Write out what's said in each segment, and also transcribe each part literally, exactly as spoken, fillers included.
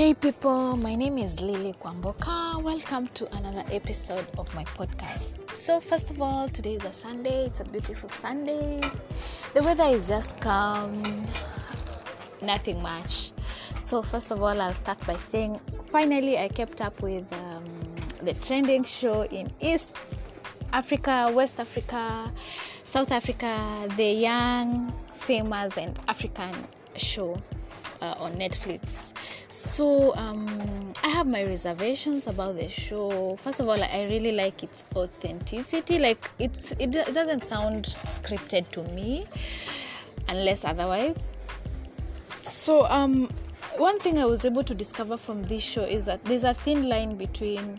Hey people, my name is Lili Kwamboka. Welcome to another episode of my podcast. So first of all, today is a Sunday. It's a beautiful Sunday. The weather is just calm, nothing much. So first of all, I'll start by saying, finally I kept up with um, the trending show in East Africa, West Africa, South Africa, the Young, Famous, and African show. Uh, on Netflix. So um, I have my reservations about the show. First of all, I really like its authenticity. Like it's it, it doesn't sound scripted to me, unless otherwise. So um, one thing I was able to discover from this show is that there's a thin line between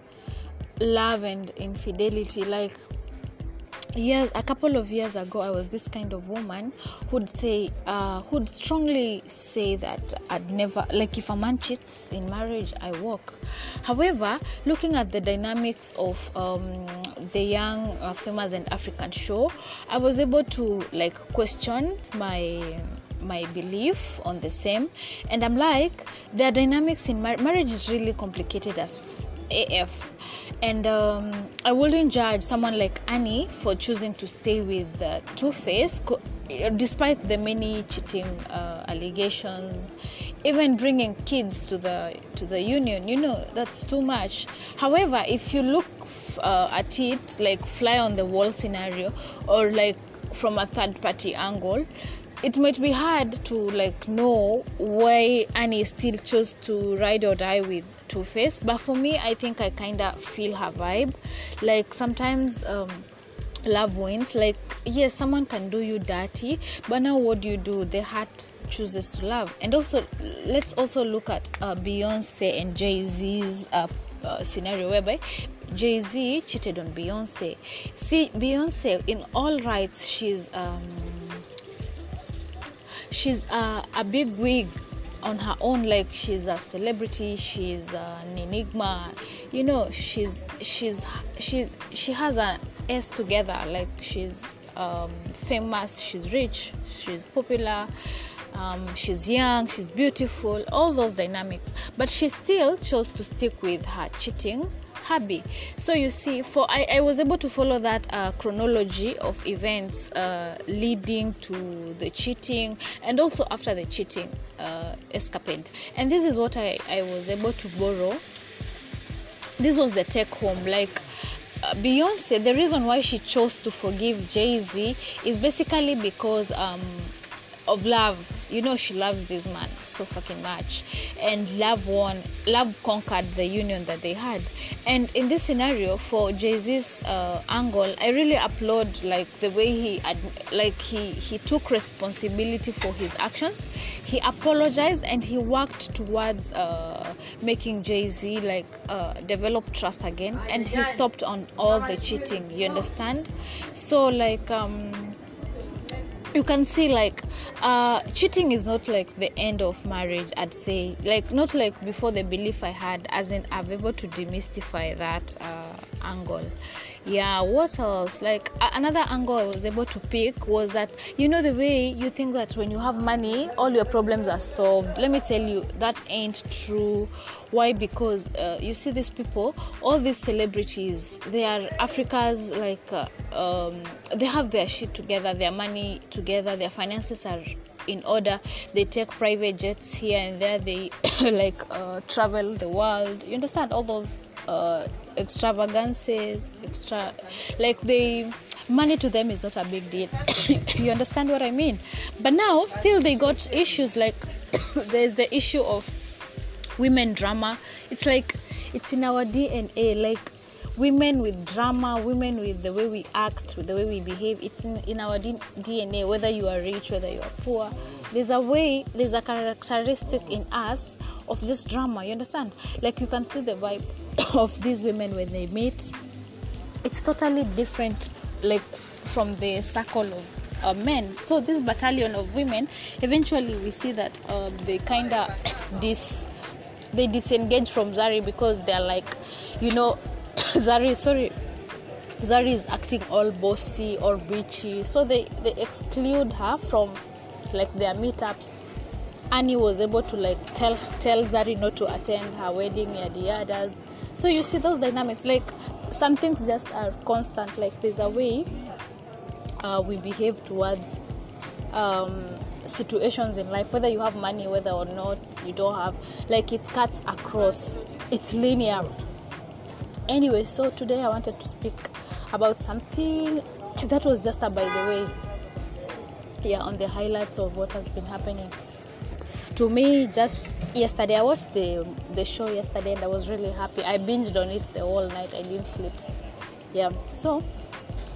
love and infidelity. Like yes, a couple of years ago, I was this kind of woman who'd say, uh, who'd strongly say that I'd never, like if a man cheats in marriage, I walk. However, looking at the dynamics of um, the Young, uh, Famous, and African show, I was able to like question my my belief on the same, and I'm like, there are dynamics in mar- marriage is really complicated as A F. And um, I wouldn't judge someone like Annie for choosing to stay with uh, Two-Face, co- despite the many cheating uh, allegations, even bringing kids to the to the union. You know, that's too much. However, if you look uh, at it like fly on the wall scenario, or like from a third party angle, it might be hard to like know why Annie still chose to ride or die with Two-Face, but for me, I think I kind of feel her vibe. Like sometimes um, love wins. Like yes, someone can do you dirty, but now what do you do? The heart chooses to love. And also, let's also look at uh, Beyoncé and Jay-Z's uh, uh, scenario, whereby Jay-Z cheated on Beyoncé. See, Beyoncé, in all rights, she's um, she's uh, a big wig. On her own, like she's a celebrity, she's an enigma, you know, she's she's she's she has an S together, like she's um, famous, she's rich, she's popular, um, she's young, she's beautiful, all those dynamics. But she still chose to stick with her cheating hobby. So you see, for I, I was able to follow that uh, chronology of events uh, leading to the cheating and also after the cheating uh, escapade. And this is what I, I was able to borrow. This was the take home. Like uh, Beyonce, the reason why she chose to forgive Jay-Z is basically because um, of love. You know, she loves this man so fucking much, and love won love conquered the union that they had. And in this scenario, for Jay-Z's uh, angle, I really applaud like the way he like he he took responsibility for his actions. He apologized and he worked towards uh, making Jay-Z like uh, develop trust again, and he stopped on all the cheating, you understand? So like um you can see like uh, cheating is not like the end of marriage, I'd say. Like not like before the belief I had, as in I've able to demystify that uh, angle. Yeah, what else? Like uh, another angle I was able to pick was that, you know, the way you think that when you have money, all your problems are solved. Let me tell you, that ain't true. Why? Because uh, you see these people, all these celebrities, they are Africa's like uh, um, they have their shit together, their money together, their finances are in order. They take private jets here and there. They like uh, travel the world. You understand all those uh, extravagances, extra like they. Money to them is not a big deal. You understand what I mean? But now still they got issues. Like there's the issue of women drama. It's like it's in our D N A, like women with drama, women with the way we act, with the way we behave. It's in, in our D N A, whether you are rich, whether you are poor. There's a way, there's a characteristic in us of just drama, you understand? Like you can see the vibe of these women when they meet. It's totally different like from the circle of Uh, men. So this battalion of women, eventually we see that um, they kind of dis they disengage from Zari, because they're like, you know, Zari sorry Zari is acting all bossy or bitchy, so they they exclude her from like their meetups, Annie was able to like tell tell Zari not to attend her wedding, and the others. So you see those dynamics. Like some things just are constant. Like there's a way uh, we behave towards um, situations in life, whether you have money, whether or not you don't have. Like it cuts across. It's linear. Anyway, so today I wanted to speak about something that was just a by the way. Yeah, on the highlights of what has been happening. To me, just yesterday, I watched the the show yesterday and I was really happy. I binged on it the whole night. I didn't sleep. Yeah. So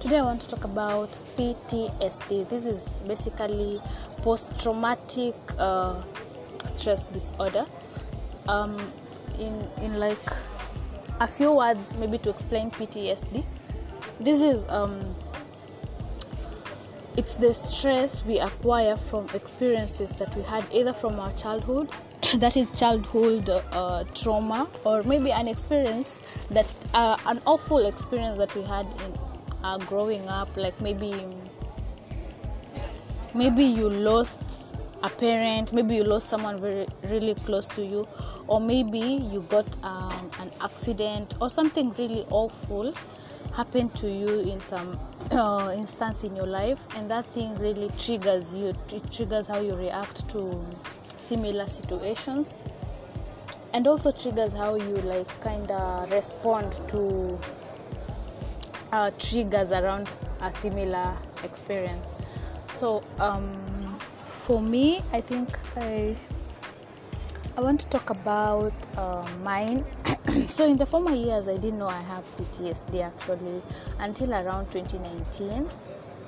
today I want to talk about P T S D. This is basically post-traumatic uh, stress disorder. Um, in in like a few words, maybe to explain P T S D. This is um. It's the stress we acquire from experiences that we had either from our childhood, that is childhood uh, trauma, or maybe an experience that, uh, an awful experience that we had in uh, growing up. Like maybe, maybe you lost a parent, maybe you lost someone very, really close to you, or maybe you got um, an accident or something really awful happened to you in some uh, instance in your life, and that thing really triggers you. It triggers how you react to similar situations, and also triggers how you like kind of respond to uh, triggers around a similar experience. So um, for me, I think I I want to talk about uh, mine. So in the former years, I didn't know I have P T S D actually until around twenty nineteen.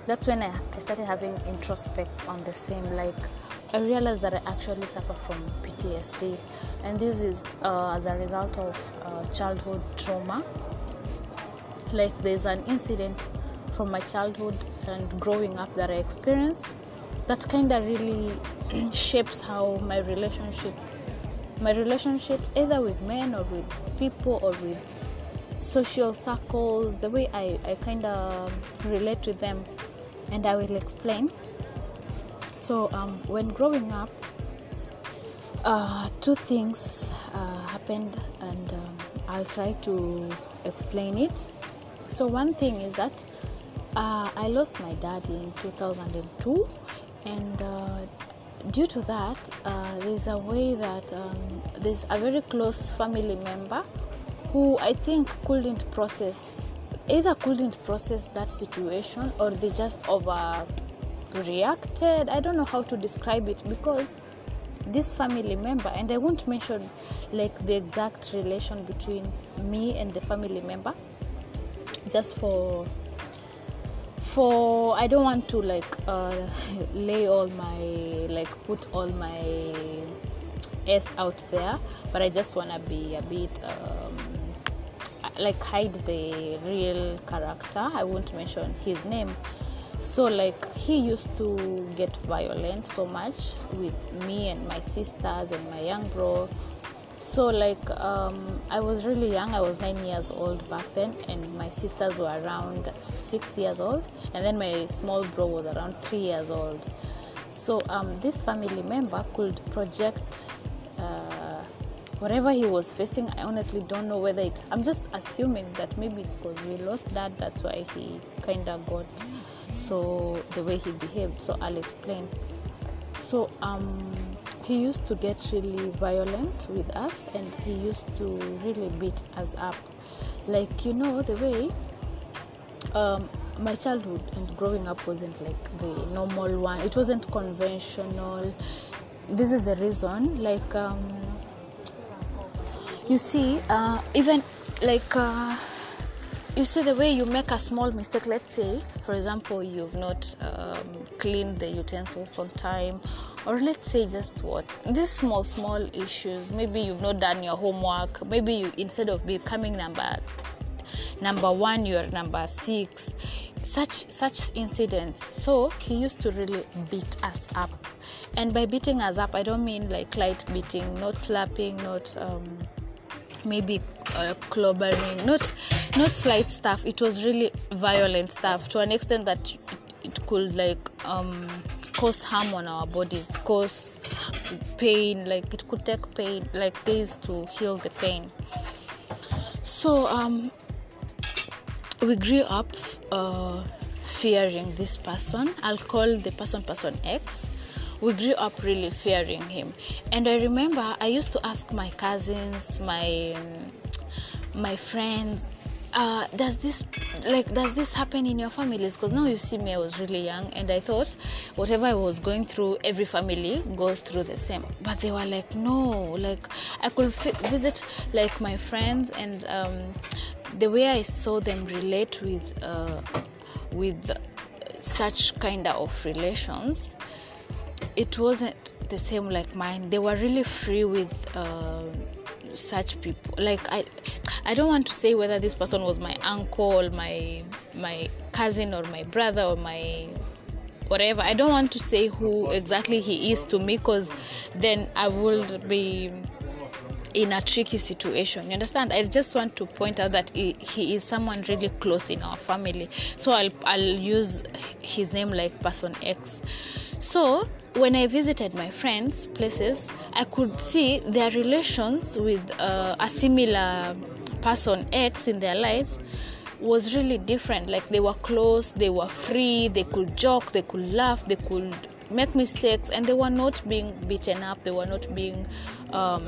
That's when I, I started having introspect on the same. Like I realized that I actually suffer from P T S D, and this is uh, as a result of uh, childhood trauma. Like there's an incident from my childhood and growing up that I experienced that kind of really shapes how my relationship My relationships, either with men or with people or with social circles, the way I, I kind of relate with them, and I will explain. So um, when growing up, uh, two things uh, happened, and um, I'll try to explain it. So one thing is that uh, I lost my dad in two thousand two, and uh, due to that, uh, there's a way that um, there's a very close family member who I think couldn't process, either couldn't process that situation, or they just overreacted. I don't know how to describe it, because this family member, and I won't mention like the exact relation between me and the family member, just for For I don't want to like uh, lay all my like put all my s out there, but I just wanna be a bit um, like hide the real character. I won't mention his name. So like he used to get violent so much with me and my sisters and my young bro. So like um, I was really young. I was nine years old back then, and my sisters were around six years old, and then my small bro was around three years old. So um, this family member could project uh, whatever he was facing. I honestly don't know whether it's, I'm just assuming that maybe it's because we lost dad, that's why he kind of got so the way he behaved. So I'll explain. So um. He used to get really violent with us, and he used to really beat us up. Like, you know, the way um, my childhood and growing up wasn't like the normal one. It wasn't conventional. This is the reason. Like, um, you see, uh, even like... Uh, You see, the way you make a small mistake, let's say, for example, you've not um, cleaned the utensils on time, or let's say just what, these small, small issues, maybe you've not done your homework, maybe you, instead of becoming number number one, you're number six, such, such incidents. So he used to really beat us up. And by beating us up, I don't mean like light beating, not slapping, not... Um, maybe uh, clobbering, not not slight stuff. It was really violent stuff to an extent that it, it could like um cause harm on our bodies, cause pain, like it could take pain, like days to heal the pain. So um, we grew up uh, fearing this person. I'll call the person person X. We grew up really fearing him. And I remember I used to ask my cousins, my my friends, uh, does this like does this happen in your families? Because now you see me, I was really young, and I thought whatever I was going through, every family goes through the same. But they were like, no, like I could f- visit like my friends, and um, the way I saw them relate with uh, with such kind of relations, it wasn't the same like mine. They were really free with uh, such people. Like I, I don't want to say whether this person was my uncle, or my my cousin, or my brother, or my whatever. I don't want to say who exactly he is to me, because then I would be in a tricky situation. You understand? I just want to point out that he, he is someone really close in our family. So I'll I'll use his name like person X. So when I visited my friends' places, I could see their relations with uh, a similar person X in their lives was really different. Like they were close, they were free, they could joke, they could laugh, they could make mistakes, and they were not being beaten up, they were not being um,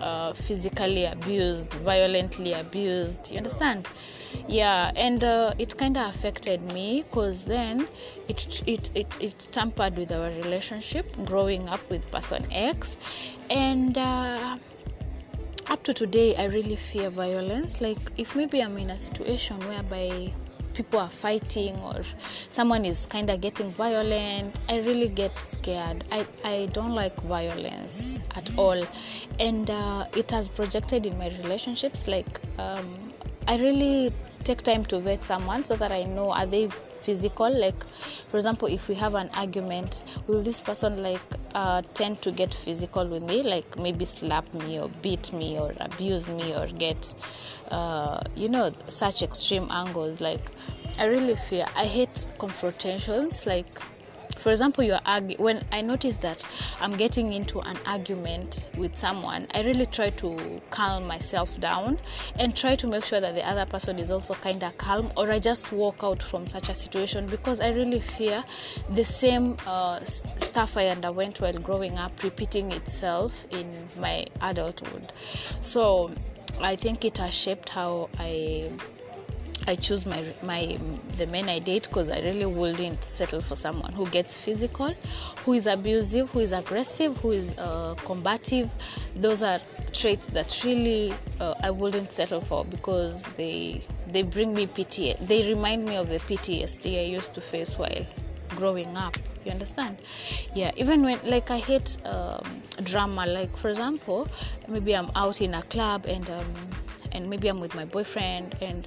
uh, physically abused, violently abused, you understand? Yeah, and uh, it kind of affected me, because then it, it it it tampered with our relationship growing up with person X. And uh, up to today, I really fear violence. Like if maybe I'm in a situation whereby people are fighting or someone is kind of getting violent, I really get scared. I, I don't like violence at all. And uh, it has projected in my relationships. Like um, I really take time to vet someone so that I know, are they physical? Like, for example, if we have an argument, will this person like uh, tend to get physical with me? Like maybe slap me or beat me or abuse me or get, uh, you know, such extreme angles. Like, I really fear. I hate confrontations. Like, for example, you're argue- when I notice that I'm getting into an argument with someone, I really try to calm myself down and try to make sure that the other person is also kind of calm, or I just walk out from such a situation, because I really fear the same uh, stuff I underwent while growing up repeating itself in my adulthood. So I think it has shaped how I... I choose my my the men I date, because I really wouldn't settle for someone who gets physical, who is abusive, who is aggressive, who is uh, combative. Those are traits that really uh, I wouldn't settle for, because they they bring me P T S D. They remind me of the P T S D I used to face while growing up. You understand? Yeah. Even when like I hate um, drama. Like for example, maybe I'm out in a club and. Um, and maybe I'm with my boyfriend and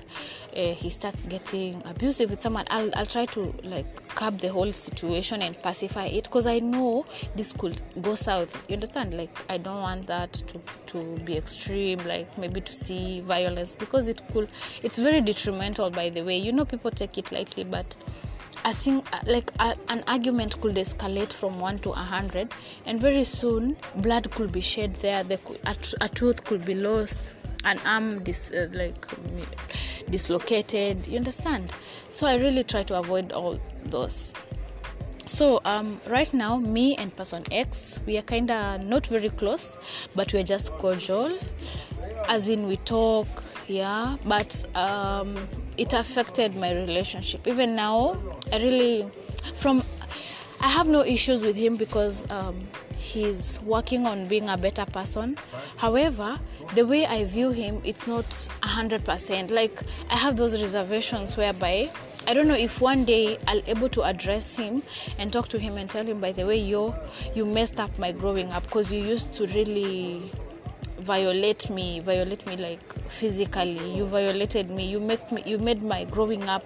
uh, he starts getting abusive with someone, I'll I'll try to like curb the whole situation and pacify it, because I know this could go south. You understand? Like I don't want that to, to be extreme, like maybe to see violence, because it could, it's very detrimental, by the way. You know, people take it lightly, but I think like a, an argument could escalate from one to a hundred, and very soon blood could be shed there. There could, a, a tooth could be lost. An arm dis uh, like dislocated. You understand? So I really try to avoid all those. So um, right now, me and person X, we are kind of not very close, but we are just cordial, as in we talk, yeah. But um, it affected my relationship. Even now, I really from I have no issues with him, because. Um, He's working on being a better person. However, the way I view him, it's not one hundred percent. Like, I have those reservations whereby, I don't know if one day I'll be able to address him and talk to him and tell him, by the way, yo, you messed up my growing up, because you used to really violate me, violate me like physically. You violated me. You make me. You made my growing up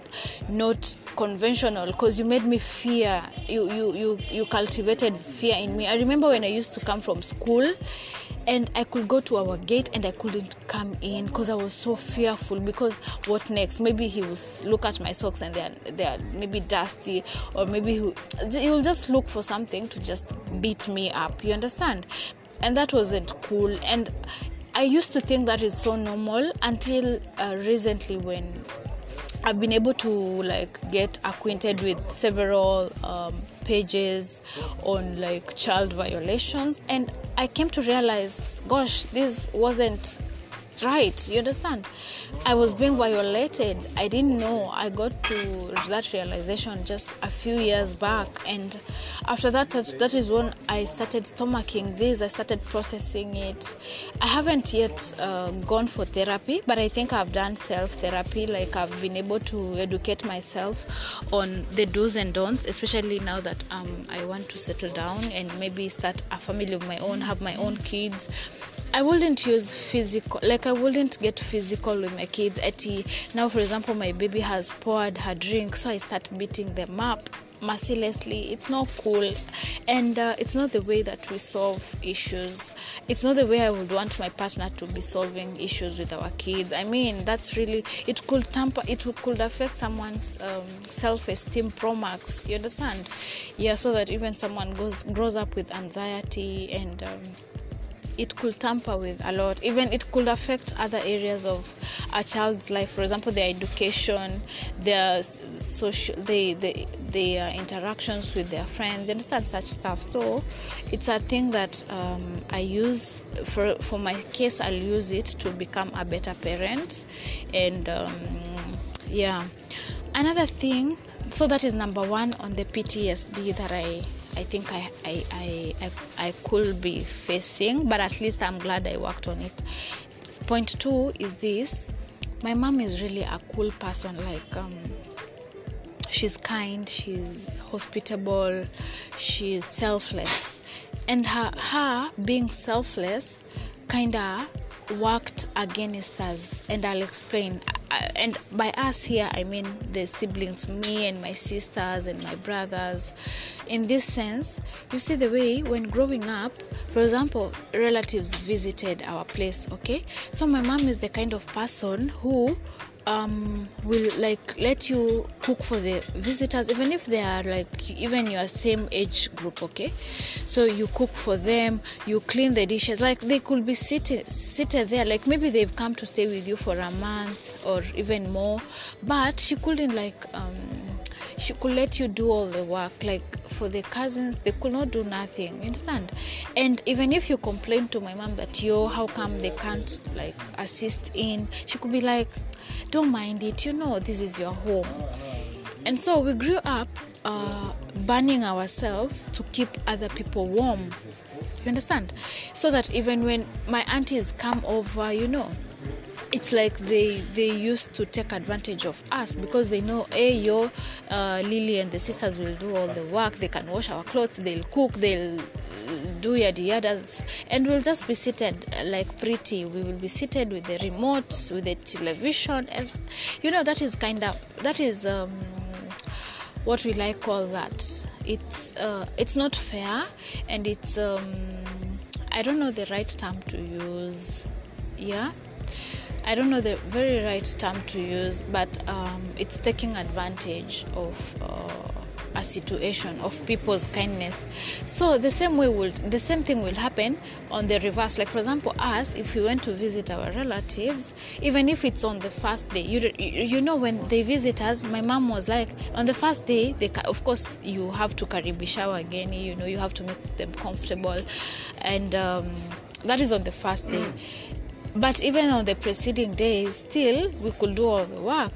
not conventional, because you made me fear. You you you you cultivated fear in me. I remember when I used to come from school, and I could go to our gate and I couldn't come in because I was so fearful, because what next? Maybe he will look at my socks and they're they're maybe dusty, or maybe he, he will just look for something to just beat me up, you understand? And that wasn't cool, and I used to think that is so normal until uh, recently, when I've been able to like get acquainted with several um, pages on like child violations, and I came to realize, gosh, this wasn't right, you understand? I was being violated. I didn't know. I got to that realization just a few years back, and after that that is when I started stomaching this. I started processing it. I haven't yet uh, gone for therapy, but I think I've done self-therapy. Like, I've been able to educate myself on the do's and don'ts, especially now that um, I want to settle down and maybe start a family of my own, have my own kids. I wouldn't use physical, like I wouldn't get physical with my kids. Eti, now for example, my baby has poured her drink, so I start beating them up mercilessly. It's not cool, and uh, it's not the way that we solve issues. It's not the way I would want my partner to be solving issues with our kids. I mean, that's really, it could tamper, it could affect someone's um, self-esteem promax, you understand? Yeah, so that even someone goes grows up with anxiety, and um, it could tamper with a lot. Even it could affect other areas of a child's life. For example, their education, their social, the the their interactions with their friends. You understand, such stuff. So, it's a thing that um, I use for for my case. I'll use it to become a better parent, and um, yeah, another thing. So that is number one on the P T S D that I. I think I, I I I I could be facing, but at least I'm glad I worked on it. Point two is this: my mom is really a cool person. Like, um, she's kind, she's hospitable, she's selfless, and her her being selfless kinda worked against us, and I'll explain. And by us here, I mean the siblings, me and my sisters and my brothers. In this sense, you see the way when growing up, for example, relatives visited our place, okay? So my mom is the kind of person who um, will like let you cook for the visitors, even if they are like even your same age group, okay? So you cook for them, you clean the dishes. Like, they could be seated, seated there, like maybe they've come to stay with you for a month or even more, but she couldn't like um she could let you do all the work. Like, for the cousins, they could not do nothing, you understand? And even if you complain to my mom that, yo, how come they can't like assist in, she could be like, don't mind it, you know, this is your home. And so we grew up uh burning ourselves to keep other people warm, you understand? So that even when my aunties come over, you know, it's like they they used to take advantage of us, because they know, hey, yo, uh, Lily and the sisters will do all the work. They can wash our clothes, they'll cook, they'll do yada yadas, and we'll just be seated like pretty. We will be seated with the remote, with the television, and you know, that is kind of that is um, what we like call that. It's uh, it's not fair, and it's um, I don't know the right term to use. Yeah. I don't know the very right term to use, but um, it's taking advantage of uh, a situation, of people's kindness. So the same way would, the same thing will happen on the reverse. Like, for example, us, if we went to visit our relatives, even if it's on the first day, you you know, when they visit us, my mom was like, on the first day, they of course you have to karibisha wageni, you know, you have to make them comfortable, and um, that is on the first day. But even on the preceding days, still, we could do all the work.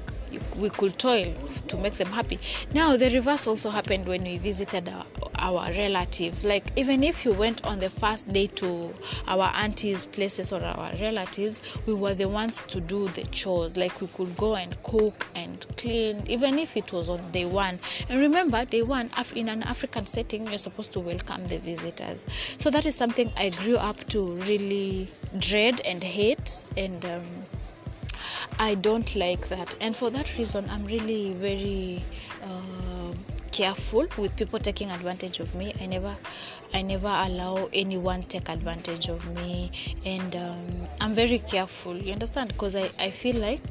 We could toil to make them happy. Now, the reverse also happened when we visited our, our relatives. Like, even if you went on the first day to our aunties' places or our relatives, we were the ones to do the chores. Like, we could go and cook and clean, even if it was on day one. And remember, day one, in an African setting, you're supposed to welcome the visitors. So that is something I grew up to really dread and hate, and um, I don't like that, and for that reason, I'm really very uh, careful with people taking advantage of me. I never, I never allow anyone take advantage of me, and um, I'm very careful. You understand? Because I, I feel like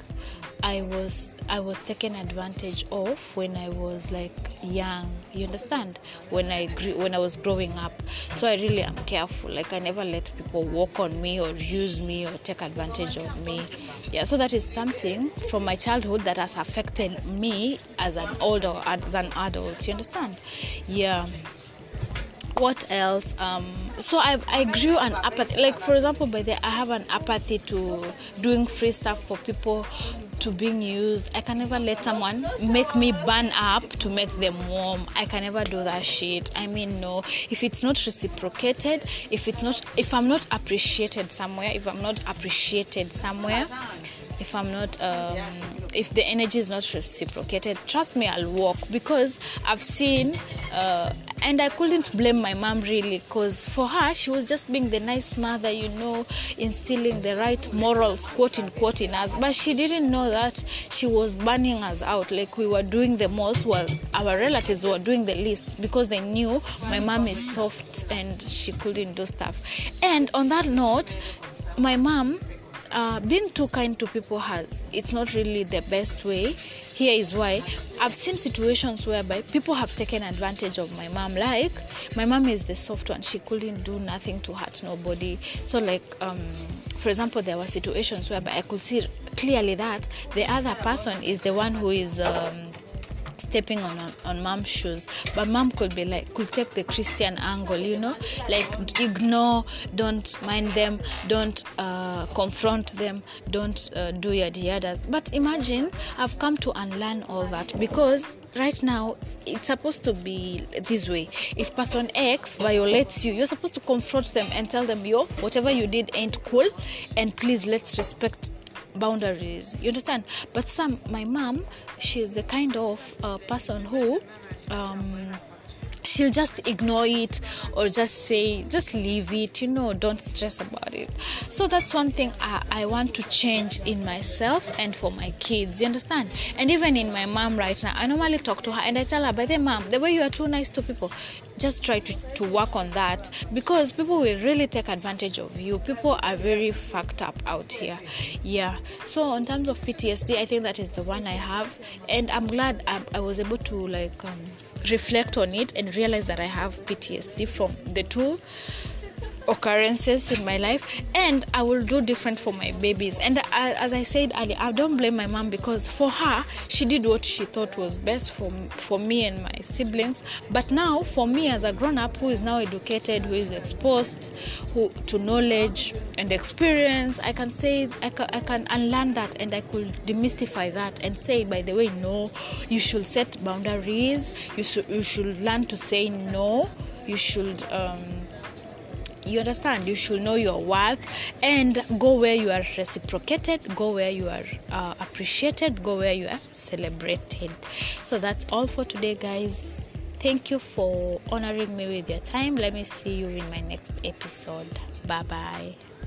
I was I was taken advantage of when I was like young. You understand? When I grew, when I was growing up, so I really am careful. Like I never let people walk on me or use me or take advantage of me. Yeah. So that is something from my childhood that has affected me as an older as an adult. You understand? Yeah. What else? Um, so I I grew an apathy. Like for example, by the I have an apathy to doing free stuff for people, to being used. I can never let someone make me burn up to make them warm. I can never do that shit. I mean, no. If it's not reciprocated, if it's not, if I'm not appreciated somewhere, if I'm not appreciated somewhere. If I'm not, um, if the energy is not reciprocated, trust me, I'll walk, because I've seen, uh, and I couldn't blame my mom really, because for her, she was just being the nice mother, you know, instilling the right morals, quote unquote, in us. But she didn't know that she was burning us out. Like we were doing the most, while our relatives were doing the least, because they knew my mom is soft and she couldn't do stuff. And on that note, my mom. Uh, being too kind to people has it's not really the best way. Here is why. I've seen situations whereby people have taken advantage of my mom. Like my mom is the soft one, she couldn't do nothing to hurt nobody. So like um, for example, there were situations whereby I could see clearly that the other person is the one who is um, stepping on, on on mom's shoes, but mom could be like, could take the Christian angle, you know, like ignore, don't mind them, don't uh, confront them, don't uh, do yada yadas. But imagine, I've come to unlearn all that, because right now it's supposed to be this way. If person X violates you, you're supposed to confront them and tell them, yo, whatever you did ain't cool, and please let's respect boundaries. You understand? But some, my mom, she's the kind of uh, person who um she'll just ignore it or just say, just leave it, you know, don't stress about it. So that's one thing I, I want to change in myself and for my kids, you understand? And even in my mom right now, I normally talk to her and I tell her, by the mom, the way you are too nice to people, just try to, to work on that, because people will really take advantage of you. People are very fucked up out here. Yeah. So in terms of P T S D, I think that is the one I have. And I'm glad I, I was able to like... Um, reflect on it and realize that I have P T S D from the two occurrences in my life, and I will do different for my babies. And I, as I said earlier, I don't blame my mom, because for her, she did what she thought was best for, for me and my siblings. But now for me as a grown-up who is now educated, who is exposed who, to knowledge and experience, I can say, I can, I can unlearn that, and I could demystify that and say, by the way, no, you should set boundaries, you, sh- you should learn to say no, you should... Um, You understand? You should know your worth and go where you are reciprocated, go where you are uh, appreciated, go where you are celebrated. So that's all for today, guys. Thank you for honoring me with your time. Let me see you in my next episode. Bye-bye.